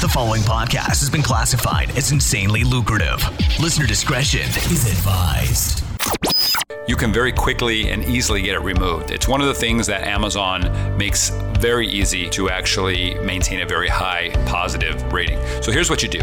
The following podcast has been classified as insanely lucrative. Listener discretion is advised. You can very quickly and easily get it removed. It's one of the things that Amazon makes very easy to actually maintain a very high positive rating. So here's what you do.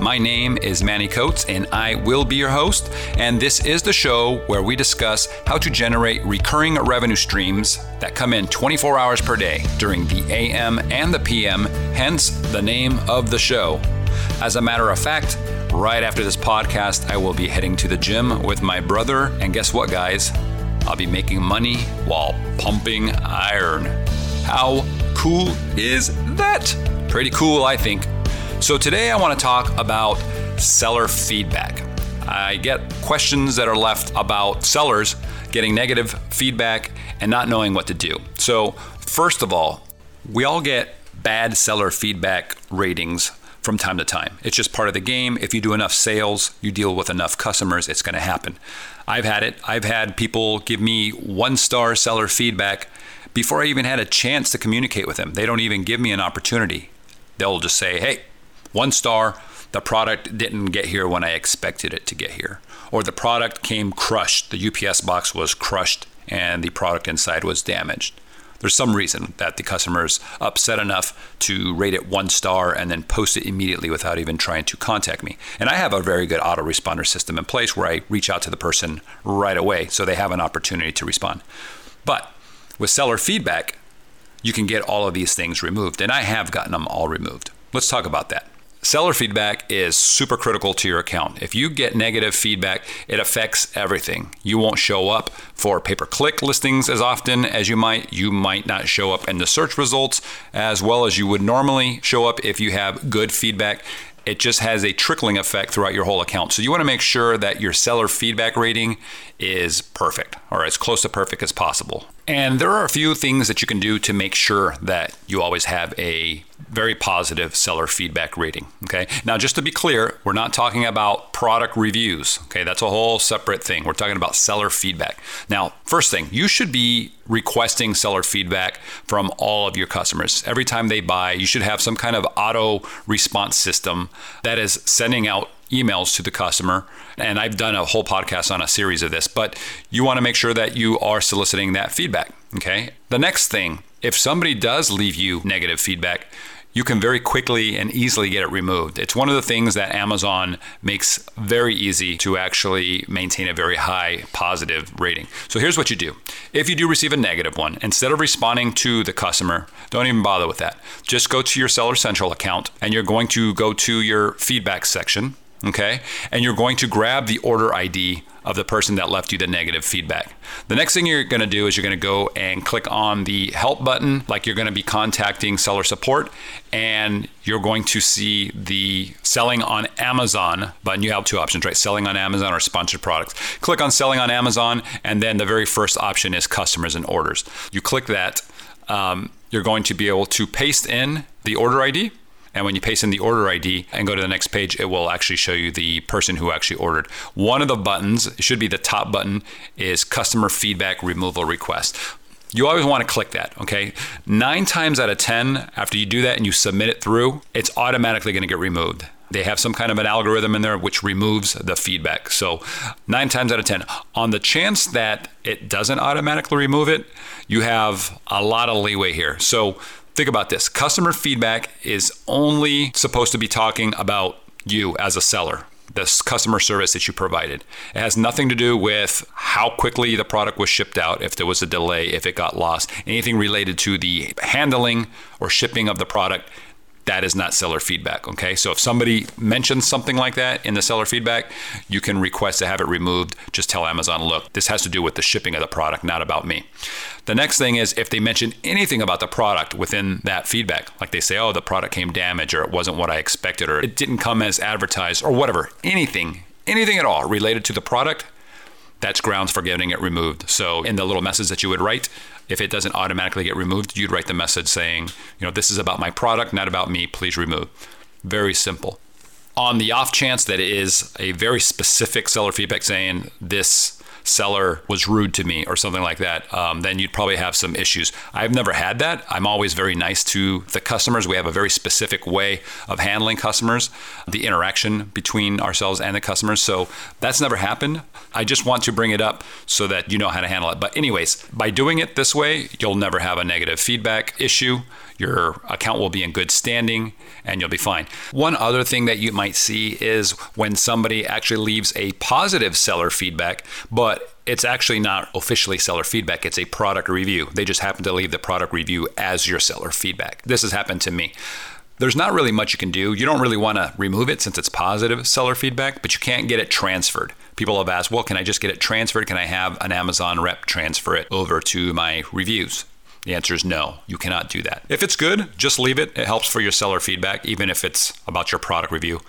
My name is Manny Coates, and I will be your host, and this is the show where we discuss how to generate recurring revenue streams that come in 24 hours per day during the AM and the PM, hence the name of the show. As a matter of fact, right after this podcast, I will be heading to the gym with my brother, and guess what, guys? I'll be making money while pumping iron. How cool is that? Pretty cool, I think. So today I want to talk about seller feedback. I get questions that are left about sellers getting negative feedback and not knowing what to do. So first of all, we all get bad seller feedback ratings from time to time. It's just part of the game. If you do enough sales, you deal with enough customers, it's going to happen. I've had it. I've had people give me one-star seller feedback before I even had a chance to communicate with them. They don't even give me an opportunity. They'll just say, hey, one star, the product didn't get here when I expected it to get here. Or the product came crushed. The UPS box was crushed and the product inside was damaged. There's some reason that the customer's upset enough to rate it one star and then post it immediately without even trying to contact me. And I have a very good autoresponder system in place where I reach out to the person right away so they have an opportunity to respond. But with seller feedback, you can get all of these things removed. And I have gotten them all removed. Let's talk about that. Seller feedback is super critical to your account. If you get negative feedback, it affects everything. You won't show up for pay-per-click listings as often as you might. You might not show up in the search results as well as you would normally show up if you have good feedback. It just has a trickling effect throughout your whole account. So you want to make sure that your seller feedback rating is perfect or as close to perfect as possible. And there are a few things that you can do to make sure that you always have a very positive seller feedback rating. Okay. Now, just to be clear, we're not talking about product reviews. Okay. That's a whole separate thing. We're talking about seller feedback. Now, first thing, you should be requesting seller feedback from all of your customers. Every time they buy, you should have some kind of auto response system that is sending out emails to the customer. And I've done a whole podcast on a series of this, but you want to make sure that you are soliciting that feedback. Okay. The next thing, if somebody does leave you negative feedback, you can very quickly and easily get it removed. It's one of the things that Amazon makes very easy to actually maintain a very high positive rating. So here's what you do. If you do receive a negative one, instead of responding to the customer, don't even bother with that. Just go to your Seller Central account and you're going to go to your feedback section, okay? And you're going to grab the order ID of the person that left you the negative feedback. The next thing you're going to do is you're going to go and click on the help button, like you're going to be contacting seller support, and you're going to see the selling on Amazon button. You have two options, right? Selling on Amazon or sponsored products. Click on selling on Amazon, and then the very first option is customers and orders. You click that, you're going to be able to paste in the order ID. And when you paste in the order ID and go to the next page, it will actually show you the person who actually ordered. One of the buttons, it should be the top button, is customer feedback removal request. You always want to click that, okay? 9 times out of 10, after you do that and you submit it through, it's automatically going to get removed. They have some kind of an algorithm in there which removes the feedback. So 9 times out of 10, on the chance that it doesn't automatically remove it, you have a lot of leeway here. So think about this. Customer feedback is only supposed to be talking about you as a seller, this customer service that you provided. It has nothing to do with how quickly the product was shipped out, if there was a delay, if it got lost, anything related to the handling or shipping of the product. that is not seller feedback, okay? So if somebody mentions something like that in the seller feedback, you can request to have it removed. Just tell Amazon, look, this has to do with the shipping of the product, not about me. The next thing is if they mention anything about the product within that feedback, like they say, oh, the product came damaged, or it wasn't what I expected, or it didn't come as advertised, or whatever, anything at all related to the product, that's grounds for getting it removed. So in the little message that you would write, if it doesn't automatically get removed, you'd write the message saying, you know, this is about my product, not about me, please remove. Very simple. On the off chance that it is a very specific seller feedback saying this seller was rude to me or something like that, then you'd probably have some issues. I've never had that. I'm always very nice to the customers. We have a very specific way of handling customers, the interaction between ourselves and the customers. So that's never happened. I just want to bring it up so that you know how to handle it. But anyways, by doing it this way, you'll never have a negative feedback issue. Your account will be in good standing and you'll be fine. One other thing that you might see is when somebody actually leaves a positive seller feedback, but it's actually not officially seller feedback, it's a product review. They just happen to leave the product review as your seller feedback. This has happened to me. There's not really much you can do. You don't really want to remove it since it's positive seller feedback, but you can't get it transferred. People have asked, well, can I just get it transferred? Can I have an Amazon rep transfer it over to my reviews? The answer is no, you cannot do that. If it's good, just leave it. It helps for your seller feedback, even if it's about your product review.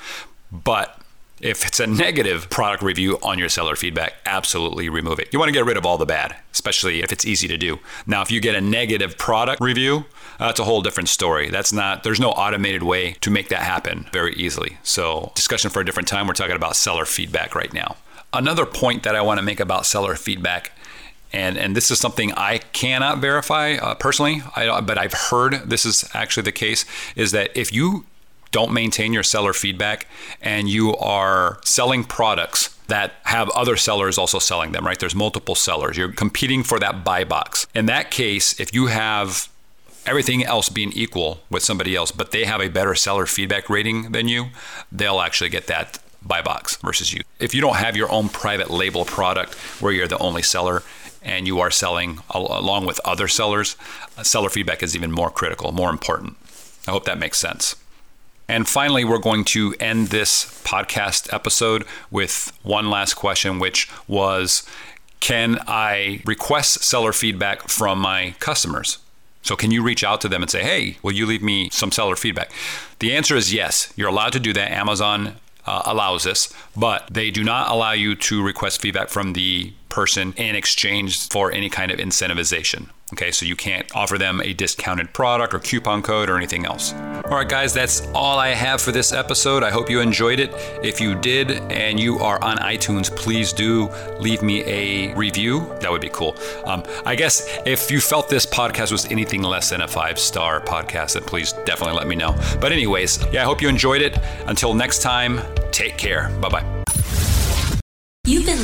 But if it's a negative product review on your seller feedback, absolutely remove it. You want to get rid of all the bad, especially if it's easy to do. Now, if you get a negative product review, that's a whole different story. There's no automated way to make that happen very easily. So discussion for a different time. We're talking about seller feedback right now. Another point that I want to make about seller feedback, and this is something I cannot verify personally, but I've heard this is actually the case, is that if you don't maintain your seller feedback and you are selling products that have other sellers also selling them, right? There's multiple sellers. You're competing for that buy box. In that case, if you have everything else being equal with somebody else, but they have a better seller feedback rating than you, they'll actually get that buy box versus you. If you don't have your own private label product where you're the only seller and you are selling along with other sellers, seller feedback is even more critical, more important. I hope that makes sense. And finally, we're going to end this podcast episode with one last question, which was, can I request seller feedback from my customers? So can you reach out to them and say, hey, will you leave me some seller feedback? The answer is yes, you're allowed to do that. Amazon allows this, but they do not allow you to request feedback from the person in exchange for any kind of incentivization. Okay, so you can't offer them a discounted product or coupon code or anything else. All right, guys, that's all I have for this episode. I hope you enjoyed it. If you did and you are on iTunes, please do leave me a review. That would be cool. I guess if you felt this podcast was anything less than a 5-star podcast, then please definitely let me know. But anyways, yeah, I hope you enjoyed it. Until next time, take care. Bye-bye. You've been